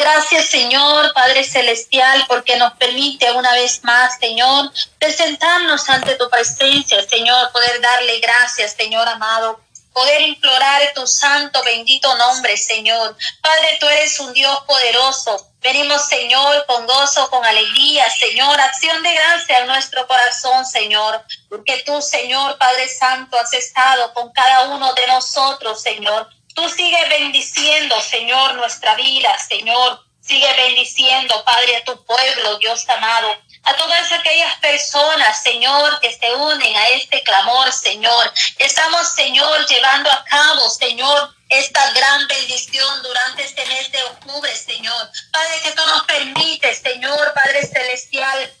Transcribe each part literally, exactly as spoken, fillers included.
Gracias, Señor, Padre Celestial, porque nos permite una vez más, Señor, presentarnos ante tu presencia, Señor, poder darle gracias, Señor amado, poder implorar tu santo, bendito nombre, Señor. Padre, tú eres un Dios poderoso. Venimos, Señor, con gozo, con alegría, Señor, acción de gracia en nuestro corazón, Señor, porque tú, Señor, Padre Santo, has estado con cada uno de nosotros, Señor. Tú sigues bendiciendo, Señor, nuestra vida, Señor. Sigue bendiciendo, Padre, a tu pueblo, Dios amado. A todas aquellas personas, Señor, que se unen a este clamor, Señor. Estamos, Señor, llevando a cabo, Señor, esta gran bendición durante este mes de octubre, Señor. Padre, que tú nos permites, Señor, Padre Celestial,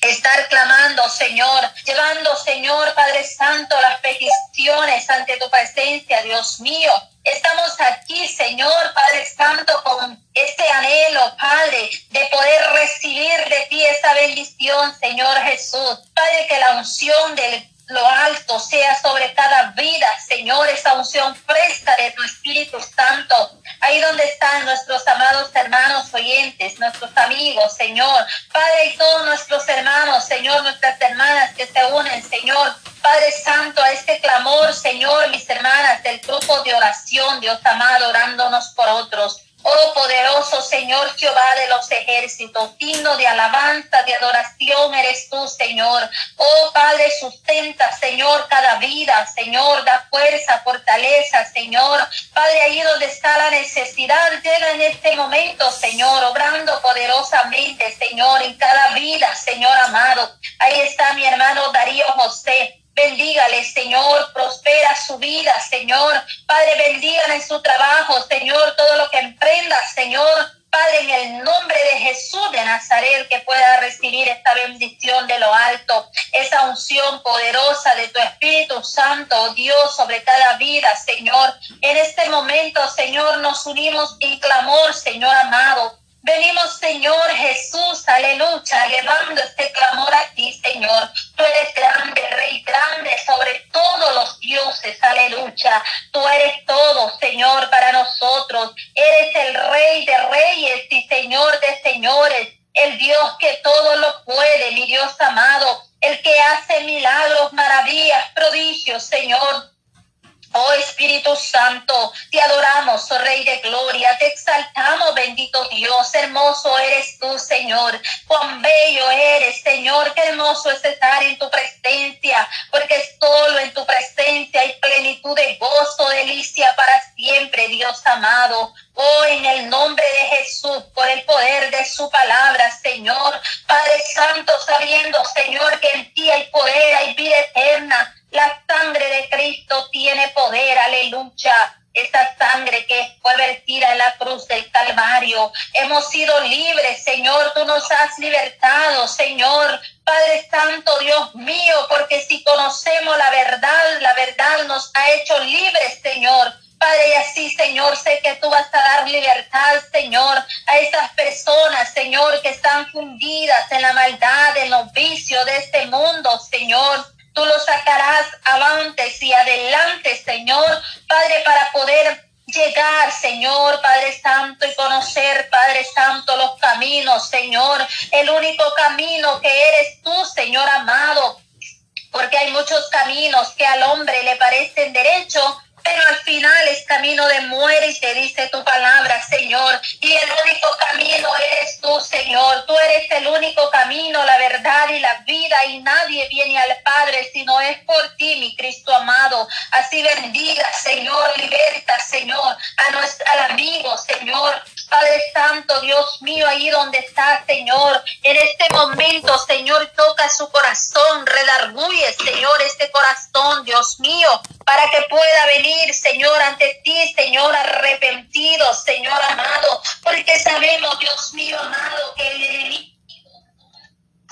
estar clamando, Señor, llevando, Señor, Padre Santo, las peticiones ante tu presencia, Dios mío. Estamos aquí, Señor, Padre Santo, con este anhelo, Padre, de poder recibir de ti esa bendición, Señor Jesús. Padre, que la unción del lo alto sea sobre cada vida, Señor, esa unción fresca de tu Espíritu Santo. Ahí donde están nuestros amados hermanos oyentes, nuestros amigos, Señor. Padre, y todos nuestros hermanos, Señor, nuestras hermanas que se unen, Señor. Padre Santo, a este clamor, Señor, mis hermanas del grupo de oración, Dios amado, orándonos por otros. Oh, poderoso Señor Jehová de los ejércitos, digno de alabanza, de adoración eres tú, Señor. Oh, Padre, sustenta, Señor, cada vida, Señor, da fuerza, fortaleza, Señor. Padre, ahí donde está la necesidad, llega en este momento, Señor, obrando poderosamente, Señor, en cada vida, Señor amado. Ahí está mi hermano Darío José. Bendígale, Señor, prospera su vida, Señor. Padre, bendígale en su trabajo, Señor, todo lo que emprenda, Señor. Padre, en el nombre de Jesús de Nazaret, que pueda recibir esta bendición de lo alto, esa unción poderosa de tu Espíritu Santo, Dios, sobre cada vida, Señor. En este momento, Señor, nos unimos en clamor, Señor amado. Venimos, Señor Jesús, aleluya, elevando este clamor a ti, Señor. Tú eres grande, Rey grande, sobre todos los dioses, aleluya. Tú eres todo, Señor, para nosotros. Eres el Rey de reyes y Señor de señores, el Dios que todo lo puede, mi Dios amado, el que hace milagros, maravillas, prodigios, Señor. Oh Espíritu Santo, te adoramos, oh Rey de gloria, te exaltamos, bendito Dios, hermoso eres tú, Señor, cuán bello eres, Señor, qué hermoso es estar en tu presencia, porque solo en tu presencia hay plenitud de gozo, delicia para siempre, Dios amado. Oh, en el nombre de Jesús, por el poder de su palabra, Señor, Padre Santo, sabiendo, Señor, que en ti hay poder, hay vida eterna. La sangre de Cristo tiene poder, aleluya. Esa sangre que fue vertida en la cruz del Calvario. Hemos sido libres, Señor. Tú nos has libertado, Señor. Padre Santo, Dios mío, porque si conocemos la verdad, la verdad nos ha hecho libres, Señor. Padre, y así, Señor, sé que tú vas a dar libertad, Señor, a esas personas, Señor, que están fundidas en la maldad, en los vicios de este mundo, Señor. Tú lo sacarás avantes y adelante, Señor, Padre, para poder llegar, Señor, Padre Santo, y conocer, Padre Santo, los caminos, Señor, el único camino que eres tú, Señor amado, porque hay muchos caminos que al hombre le parecen derechos, pero al final es camino de muerte, dice tu palabra, Señor, y el único camino eres tú, Señor. Tú eres el único camino, la verdad y la vida, y nadie viene al Padre si no es por ti, mi Cristo amado. Así bendiga, Señor, liberta, Señor, a nuestro al amigo, Señor. Padre Santo, Dios mío, ahí donde está, Señor, en este momento, Señor, toca su corazón, redarguye, Señor, este corazón, Dios mío, para que pueda venir, Señor, ante ti, Señor, arrepentido, Señor amado, porque sabemos, Dios mío, amado, que el enemigo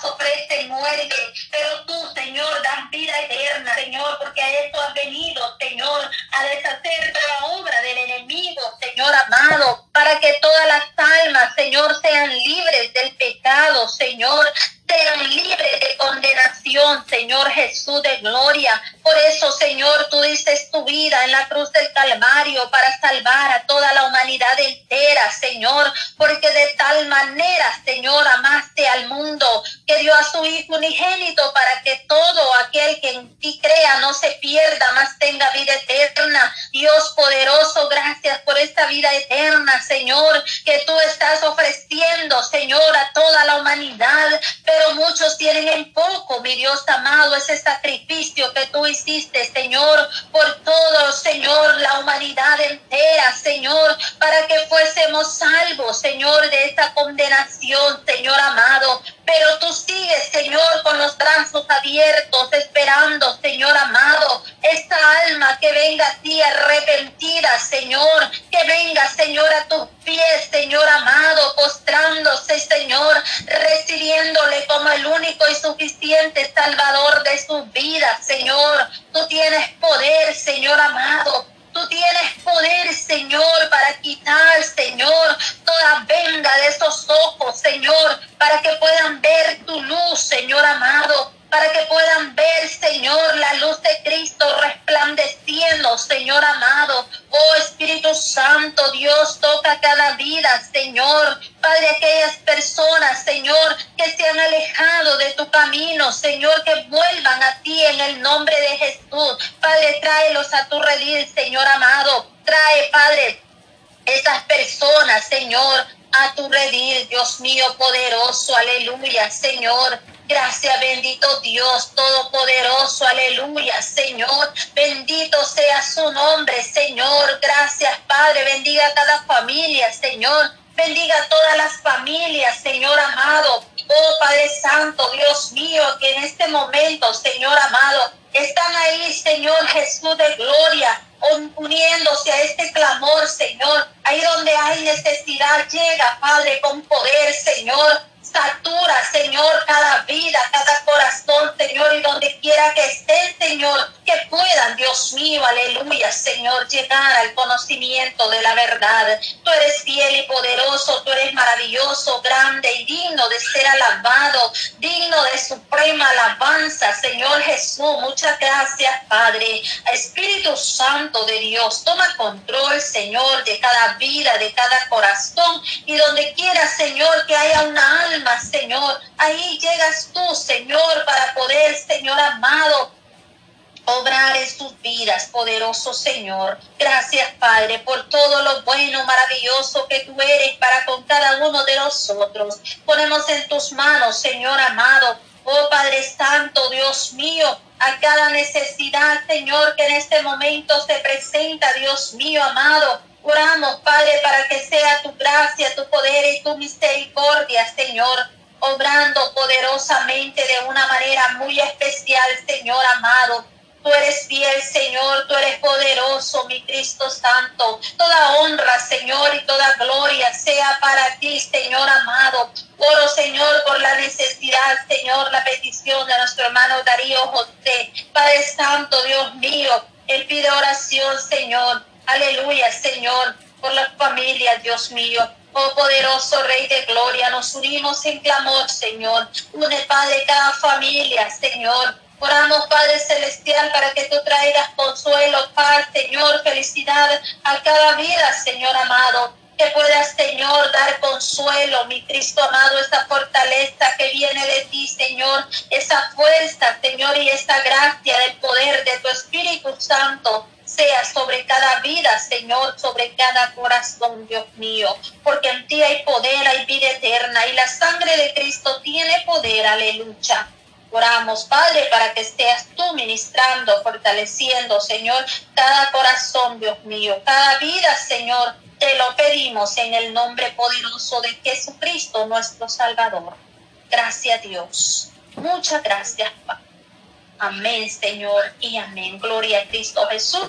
ofrece muerte, pero tú, Señor, das vida eterna, Señor, porque a esto has venido, Señor, a deshacer la obra del enemigo, Señor amado, para que todas las almas, Señor, sean libres del pecado, Señor, sean libres de condenación, salvación, Señor Jesús de gloria. Por eso, Señor, tú diste tu vida en la cruz del Calvario para salvar a toda la humanidad entera, Señor, porque de tal manera, Señor, amaste al mundo, que dio a su Hijo unigénito para que todo aquel que en ti crea no se pierda, mas tenga vida eterna. Dios poderoso, gracias por esta vida eterna, Señor, que tú estás ofreciendo, Señor, a toda la humanidad, pero muchos tienen en poco, mi Dios amado, ese sacrificio que tú hiciste, Señor, por todo, Señor, la humanidad entera, Señor, para que fuésemos salvos, Señor, de esta condenación, Señor amado. Pero tú sigues, Señor, con los brazos abiertos, esperando, Señor amado, esta alma que venga a ti arrepentida, Señor, que venga, Señor, a tus pies, Señor amado, postrándose, Señor, recibiéndole como el único y suficiente Salvador de su vida, Señor. Tú tienes poder, Señor amado. Tú tienes poder, Señor, para quitar, Señor, toda venda de esos ojos, Señor, para que puedan ver tu luz, Señor amado, para que puedan ver, Señor, la luz de Cristo resplandeciendo, Señor amado. Oh Espíritu Santo, Dios, toca cada vida, Señor. Padre, aquellas personas, Señor, que se han alejado de tu camino, Señor, que vuelvan a ti en el nombre de Jesús. Padre, tráelos a tu redil, Señor amado. Trae, Padre, esas personas, Señor, a tu redil, Dios mío poderoso, aleluya, Señor. Gracias, bendito Dios todopoderoso, aleluya, Señor. Bendito sea su nombre, Señor. Gracias, Padre. Bendiga a cada familia, Señor. Bendiga a todas las familias, Señor amado. Oh, Padre Santo, Dios mío, que en este momento, Señor amado, están ahí, Señor Jesús de gloria, uniéndose a este clamor, Señor. Ahí donde hay necesidad, llega, Padre, con poder, Señor. Satura, Señor, cada vida, cada corazón, Señor, y donde quiera que estén, Señor, que puedan, Dios mío, aleluya, Señor, llegar al conocimiento de la verdad. Tú eres fiel y poderoso, tú eres maravilloso, grande y digno de ser alabado, digno de suprema alabanza, Señor Jesús. Muchas gracias, Padre. Espíritu Santo de Dios, toma control, Señor, de cada vida, de cada corazón, y donde quiera, Señor, que haya una alma, Señor, ahí llegas tú, Señor, para poder, Señor amado, obrar en sus vidas, poderoso Señor. Gracias, Padre, por todo lo bueno, maravilloso que tú eres para con cada uno de nosotros. Ponemos en tus manos, Señor amado, oh Padre Santo, Dios mío, a cada necesidad, Señor, que en este momento se presenta, Dios mío amado. Oramos, Padre, para que sea tu gracia, tu poder y tu misericordia, Señor, obrando poderosamente de una manera muy especial, Señor amado. Tú eres fiel, Señor, tú eres poderoso, mi Cristo Santo. Toda honra, Señor, y toda gloria sea para ti, Señor amado. Oro, Señor, por la necesidad, Señor, la petición de nuestro hermano Darío José. Padre Santo, Dios mío, él pide oración, Señor. Aleluya, Señor, por las familias, Dios mío. Oh, poderoso Rey de Gloria, nos unimos en clamor, Señor. Une, Padre, cada familia, Señor. Oramos, Padre Celestial, para que tú traigas consuelo, paz, Señor, felicidad a cada vida, Señor amado. Que puedas, Señor, dar consuelo, mi Cristo amado, esa fortaleza que viene de ti, Señor, esa fuerza, Señor, y esa gracia del poder de tu Espíritu Santo sea sobre cada vida, Señor, sobre cada corazón, Dios mío, porque en ti hay poder, hay vida eterna, y la sangre de Cristo tiene poder, aleluya. Oramos, Padre, para que seas tú ministrando, fortaleciendo, Señor, cada corazón, Dios mío, cada vida, Señor. Te lo pedimos en el nombre poderoso de Jesucristo, nuestro Salvador. Gracias, Dios. Muchas gracias, Padre. Amén, Señor, y amén. Gloria a Cristo Jesús.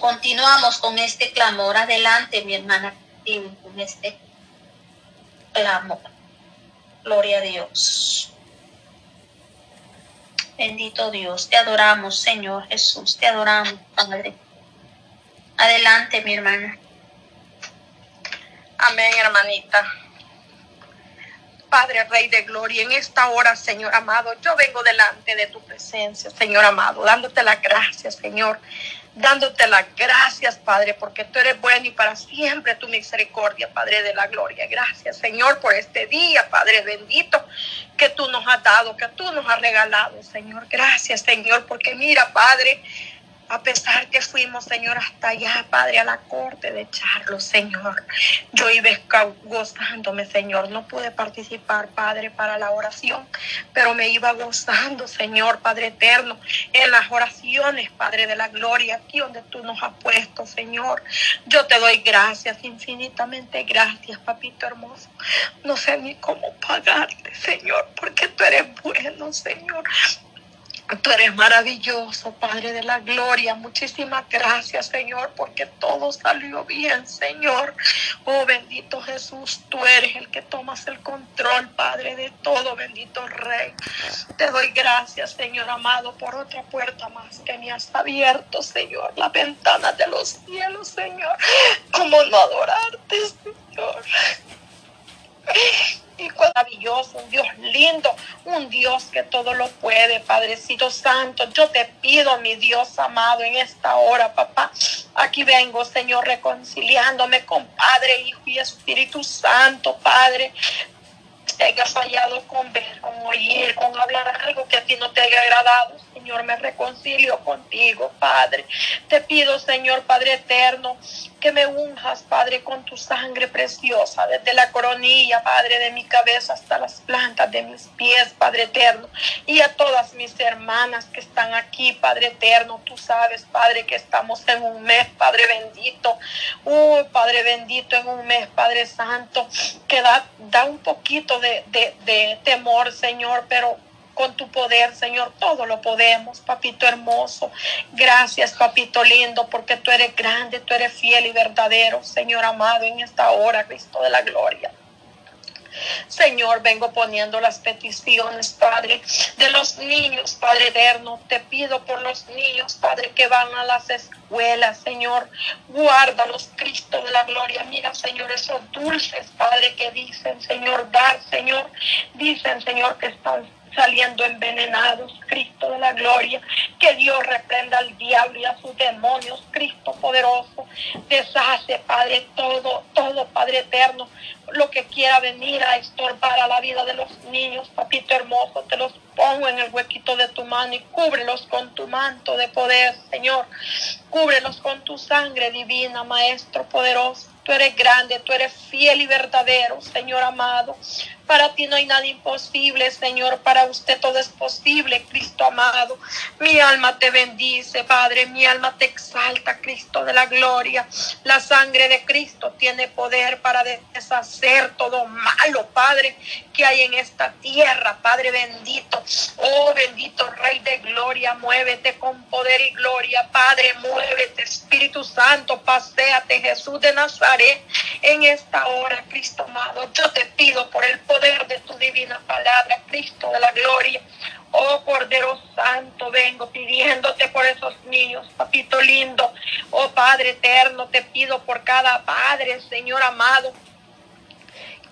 Continuamos con este clamor. Adelante, mi hermana, con este clamor. Gloria a Dios. Bendito Dios, te adoramos, Señor Jesús. Te adoramos, Padre. Adelante, mi hermana. Amén, hermanita. Padre, Rey de Gloria, en esta hora, Señor amado, yo vengo delante de tu presencia, Señor amado, dándote las gracias, Señor, dándote las gracias, Padre, porque tú eres bueno y para siempre tu misericordia, Padre de la Gloria. Gracias, Señor, por este día, Padre bendito, que tú nos has dado, que tú nos has regalado, Señor. Gracias, Señor, porque mira, Padre, a pesar que fuimos, Señor, hasta allá, Padre, a la corte de Charlos, Señor, yo iba gozándome, Señor. No pude participar, Padre, para la oración, pero me iba gozando, Señor, Padre eterno, en las oraciones, Padre de la Gloria, aquí donde tú nos has puesto, Señor. Yo te doy gracias, infinitamente gracias, papito hermoso. No sé ni cómo pagarte, Señor, porque tú eres bueno, Señor. Tú eres maravilloso, Padre de la Gloria. Muchísimas gracias, Señor, porque todo salió bien, Señor. Oh, bendito Jesús, tú eres el que tomas el control, Padre de todo, bendito Rey. Te doy gracias, Señor amado, por otra puerta más que me has abierto, Señor. Las ventanas de los cielos, Señor. ¿Cómo no adorarte, Señor? Maravilloso, un Dios lindo, un Dios que todo lo puede, Padrecito Santo. Yo te pido, mi Dios amado, en esta hora, papá, aquí vengo, Señor, reconciliándome con Padre, Hijo y Espíritu Santo, Padre. Te haya fallado con ver, con oír, con hablar algo que a ti no te haya agradado, Señor, me reconcilio contigo, Padre. Te pido, Señor, Padre eterno, que me unjas, Padre, con tu sangre preciosa, desde la coronilla, Padre, de mi cabeza hasta las plantas de mis pies, Padre eterno, y a todas mis hermanas que están aquí, Padre eterno. Tú sabes, Padre, que estamos en un mes, Padre bendito, uh, Padre bendito, en un mes, Padre santo, que da, da un poquito de, de, de temor, Señor, pero con tu poder, Señor, todo lo podemos, papito hermoso. Gracias, papito lindo, porque tú eres grande, tú eres fiel y verdadero, Señor amado, en esta hora, Cristo de la Gloria. Señor, vengo poniendo las peticiones, Padre, de los niños, Padre eterno. Te pido por los niños, Padre, que van a las escuelas, Señor. Guárdalos, Cristo de la Gloria. Mira, Señor, esos dulces, Padre, que dicen, Señor, dar, Señor. Dicen, Señor, que están saliendo envenenados, Cristo de la Gloria. Que Dios reprenda al diablo y a sus demonios, Cristo poderoso. Deshace, Padre, todo, todo, Padre eterno, lo que quiera venir a estorbar a la vida de los niños, papito hermoso. Te los pongo en el huequito de tu mano y cúbrelos con tu manto de poder, Señor. Cúbrelos con tu sangre divina, Maestro poderoso. Tú eres grande, tú eres fiel y verdadero, Señor amado. Para ti no hay nada imposible, Señor. Para usted todo es posible, Cristo amado. Mi alma te bendice, Padre. Mi alma te exalta, Cristo de la Gloria. La sangre de Cristo tiene poder para deshacer todo malo, Padre, que hay en esta tierra, Padre bendito. Oh, bendito Rey de Gloria, muévete con poder y gloria, Padre. Muévete, Espíritu Santo. Paséate, Jesús de Nazaret. En esta hora, Cristo amado, yo te pido por el poder de tu divina palabra, Cristo de la Gloria. Oh, Cordero Santo, vengo pidiéndote por esos niños, papito lindo. Oh, Padre eterno, te pido por cada padre, Señor amado,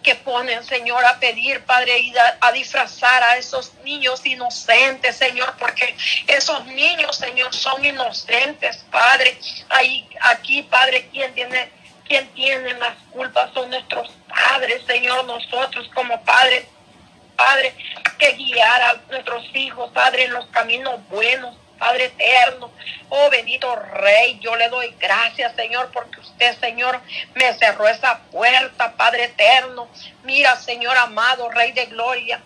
que ponen, Señor, a pedir, Padre, y a, a disfrazar a esos niños inocentes, Señor, porque esos niños, Señor, son inocentes, Padre. Ahí, aquí, Padre, ¿quién tiene... Quien tiene las culpas son nuestros padres, Señor. Nosotros como padres, Padre, que guiar a nuestros hijos, Padre, en los caminos buenos, Padre eterno. Oh, bendito Rey, yo le doy gracias, Señor, porque usted, Señor, me cerró esa puerta, Padre eterno. Mira, Señor amado, Rey de Gloria,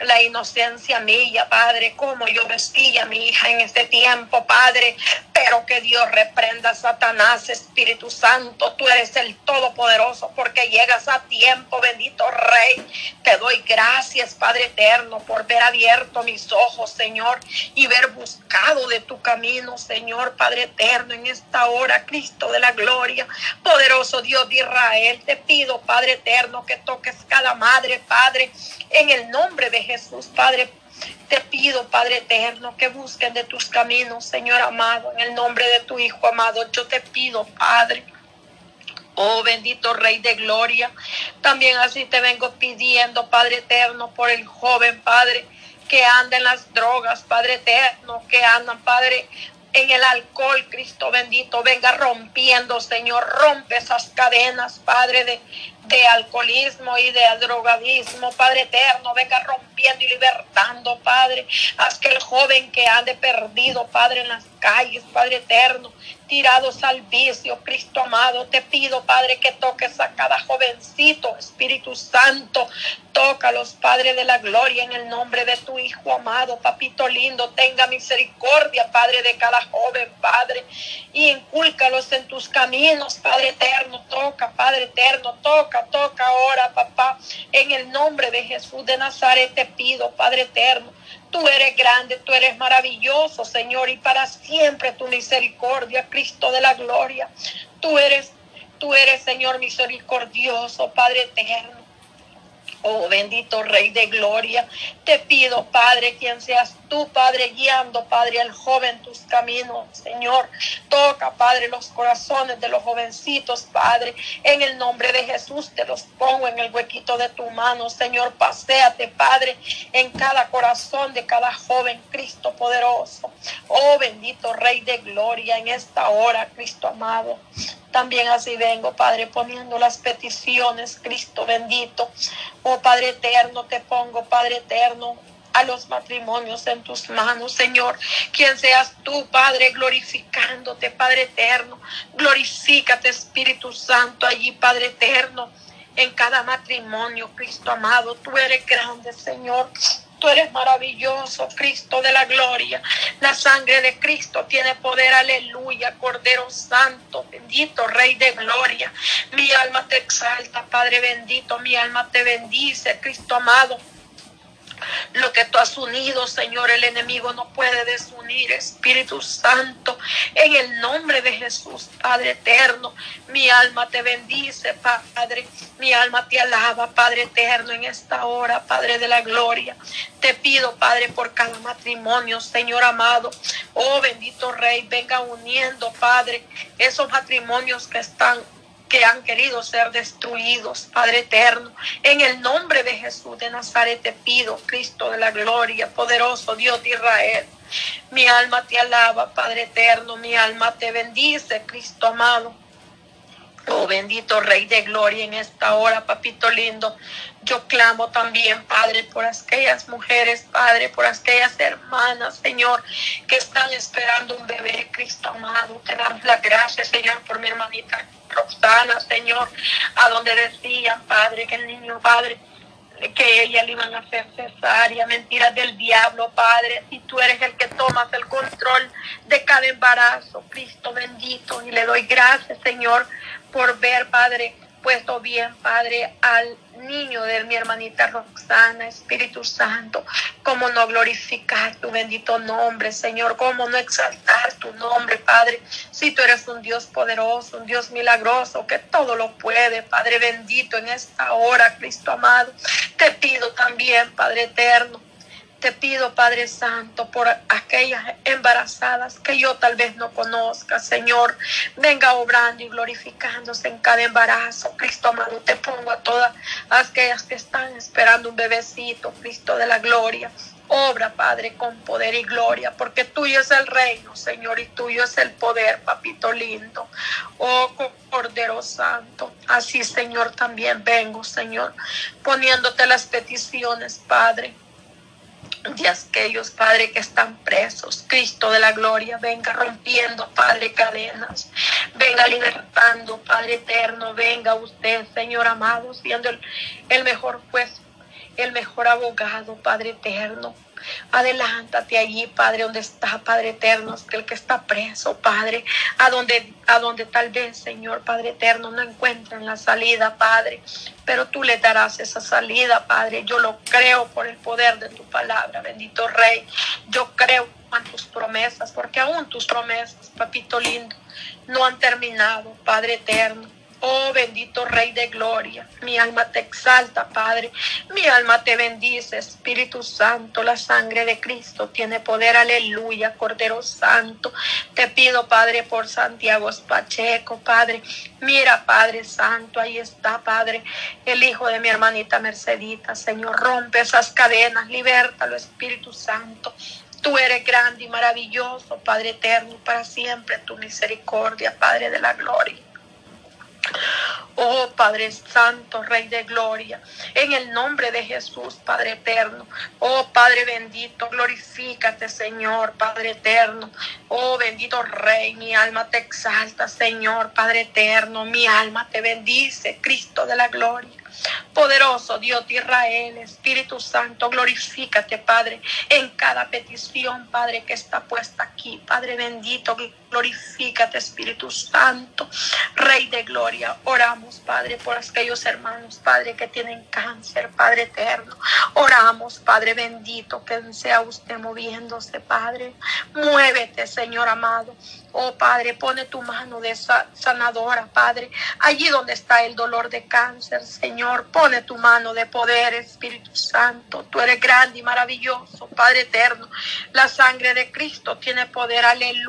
la inocencia mía, Padre, como yo vestía a mi hija en este tiempo, Padre, pero que Dios reprenda a Satanás, Espíritu Santo. Tú eres el Todopoderoso, porque llegas a tiempo, bendito Rey. Te doy gracias, Padre eterno, por ver abierto mis ojos, Señor, y ver buscado de tu camino, Señor, Padre eterno, en esta hora, Cristo de la Gloria. Poderoso Dios de Israel, te pido, Padre eterno, que toques cada madre, Padre, en el nombre de Jesús, Padre. Te pido, Padre eterno, que busquen de tus caminos, Señor amado, en el nombre de tu Hijo amado. Yo te pido, Padre, Oh bendito Rey de Gloria, también así te vengo pidiendo, Padre eterno, por el joven, Padre, que anda en las drogas, Padre eterno, que andan, Padre, en el alcohol, Cristo bendito, venga rompiendo, Señor, rompe esas cadenas, Padre, de, de alcoholismo y de drogadismo, Padre eterno, venga rompiendo y libertando, Padre, haz que el joven que ande perdido, Padre, en las calles, Padre eterno, tirados al vicio, Cristo amado, te pido, Padre, que toques a cada jovencito, Espíritu Santo, tócalos, Padre de la gloria, en el nombre de tu Hijo amado, Papito lindo, tenga misericordia, Padre, de cada joven, Padre, y incúlcalos en tus caminos, Padre eterno, toca, Padre eterno, toca, toca ahora, papá, en el nombre de Jesús de Nazaret te pido, Padre eterno, tú eres grande, tú eres maravilloso, Señor, y para siempre tu misericordia, Cristo de la gloria. Tú eres, tú eres, Señor, misericordioso, Padre eterno. Oh, bendito Rey de Gloria, te pido, Padre, quien seas tú, Padre, guiando, Padre, al joven tus caminos, Señor. Toca, Padre, los corazones de los jovencitos, Padre. En el nombre de Jesús te los pongo en el huequito de tu mano, Señor. Paséate, Padre, en cada corazón de cada joven, Cristo poderoso. Oh, bendito Rey de Gloria, en esta hora, Cristo amado. También así vengo, Padre, poniendo las peticiones, Cristo bendito. Oh, Padre eterno, te pongo, Padre eterno, a los matrimonios en tus manos, Señor. Quien seas tú, Padre, glorificándote, Padre eterno. Glorifícate, Espíritu Santo, allí, Padre eterno, en cada matrimonio, Cristo amado. Tú eres grande, Señor. Tú eres maravilloso, Cristo de la gloria. La sangre de Cristo tiene poder, aleluya, Cordero Santo, bendito Rey de gloria. Mi alma te exalta, Padre bendito, mi alma te bendice, Cristo amado. Lo que tú has unido, Señor, el enemigo no puede desunir, Espíritu Santo, en el nombre de Jesús, Padre eterno, mi alma te bendice, Padre, mi alma te alaba, Padre eterno, en esta hora, Padre de la gloria, te pido, Padre, por cada matrimonio, Señor amado, oh bendito Rey, venga uniendo, Padre, esos matrimonios que están que han querido ser destruidos, Padre eterno, en el nombre de Jesús de Nazaret te pido, Cristo de la gloria, poderoso Dios de Israel, mi alma te alaba, Padre eterno, mi alma te bendice, Cristo amado. Oh, bendito Rey de Gloria, en esta hora, Papito lindo, yo clamo también, Padre, por aquellas mujeres, Padre, por aquellas hermanas, Señor, que están esperando un bebé, Cristo amado. Te damos las gracias, Señor, por mi hermanita Roxana, Señor, a donde decían, Padre, que el niño, Padre, que ella le iban a hacer cesárea, mentiras del diablo, Padre, si tú eres el que tomas el control de cada embarazo, Cristo bendito, y le doy gracias, Señor, por ver, Padre, puesto bien, Padre, al niño de mi hermanita Roxana, Espíritu Santo, cómo no glorificar tu bendito nombre, Señor, cómo no exaltar tu nombre, Padre, si tú eres un Dios poderoso, un Dios milagroso, que todo lo puede, Padre bendito, en esta hora, Cristo amado, te pido también, Padre eterno, te pido, Padre Santo, por aquellas embarazadas que yo tal vez no conozca, Señor, venga obrando y glorificándose en cada embarazo, Cristo amado, te pongo a todas aquellas que están esperando un bebecito, Cristo de la gloria, obra, Padre, con poder y gloria, porque tuyo es el reino, Señor, y tuyo es el poder, Papito lindo, oh Cordero Santo, así, Señor, también vengo, Señor, poniéndote las peticiones, Padre, de aquellos, Padre, que están presos, Cristo de la gloria, venga rompiendo, Padre, cadenas, venga libertando, Padre eterno, venga usted, Señor amado, siendo el, el mejor juez, el mejor abogado, Padre eterno, adelántate allí, Padre, donde está, Padre eterno, el que está preso, Padre, a donde, a donde tal vez, Señor, Padre eterno, no encuentran la salida, Padre, pero tú le darás esa salida, Padre, yo lo creo por el poder de tu palabra, bendito Rey, yo creo en tus promesas, porque aún tus promesas, Papito lindo, no han terminado, Padre eterno. Oh bendito Rey de Gloria, mi alma te exalta, Padre, mi alma te bendice, Espíritu Santo, la sangre de Cristo tiene poder, aleluya, Cordero Santo. Te pido, Padre, por Santiago Pacheco, Padre, mira, Padre Santo, ahí está, Padre, el hijo de mi hermanita Mercedita, Señor, rompe esas cadenas, libértalo, Espíritu Santo. Tú eres grande y maravilloso, Padre eterno, para siempre tu misericordia, Padre de la gloria. Oh Padre Santo, Rey de Gloria, en el nombre de Jesús, Padre eterno. Oh Padre bendito, glorifícate, Señor, Padre eterno. Oh bendito Rey, mi alma te exalta, Señor, Padre eterno. Mi alma te bendice, Cristo de la gloria. Poderoso Dios de Israel, Espíritu Santo, glorifícate, Padre, en cada petición, Padre, que está puesta aquí. Padre bendito, glorifícate, Espíritu Santo, Rey de Gloria. Oramos, Padre, por aquellos hermanos, Padre, que tienen cáncer, Padre eterno. Oramos, Padre bendito, que sea usted moviéndose, Padre. Muévete, Señor amado. Oh, Padre, pone tu mano de sanadora, Padre, allí donde está el dolor de cáncer, Señor. Pone tu mano de poder, Espíritu Santo. Tú eres grande y maravilloso, Padre eterno. La sangre de Cristo tiene poder, aleluya.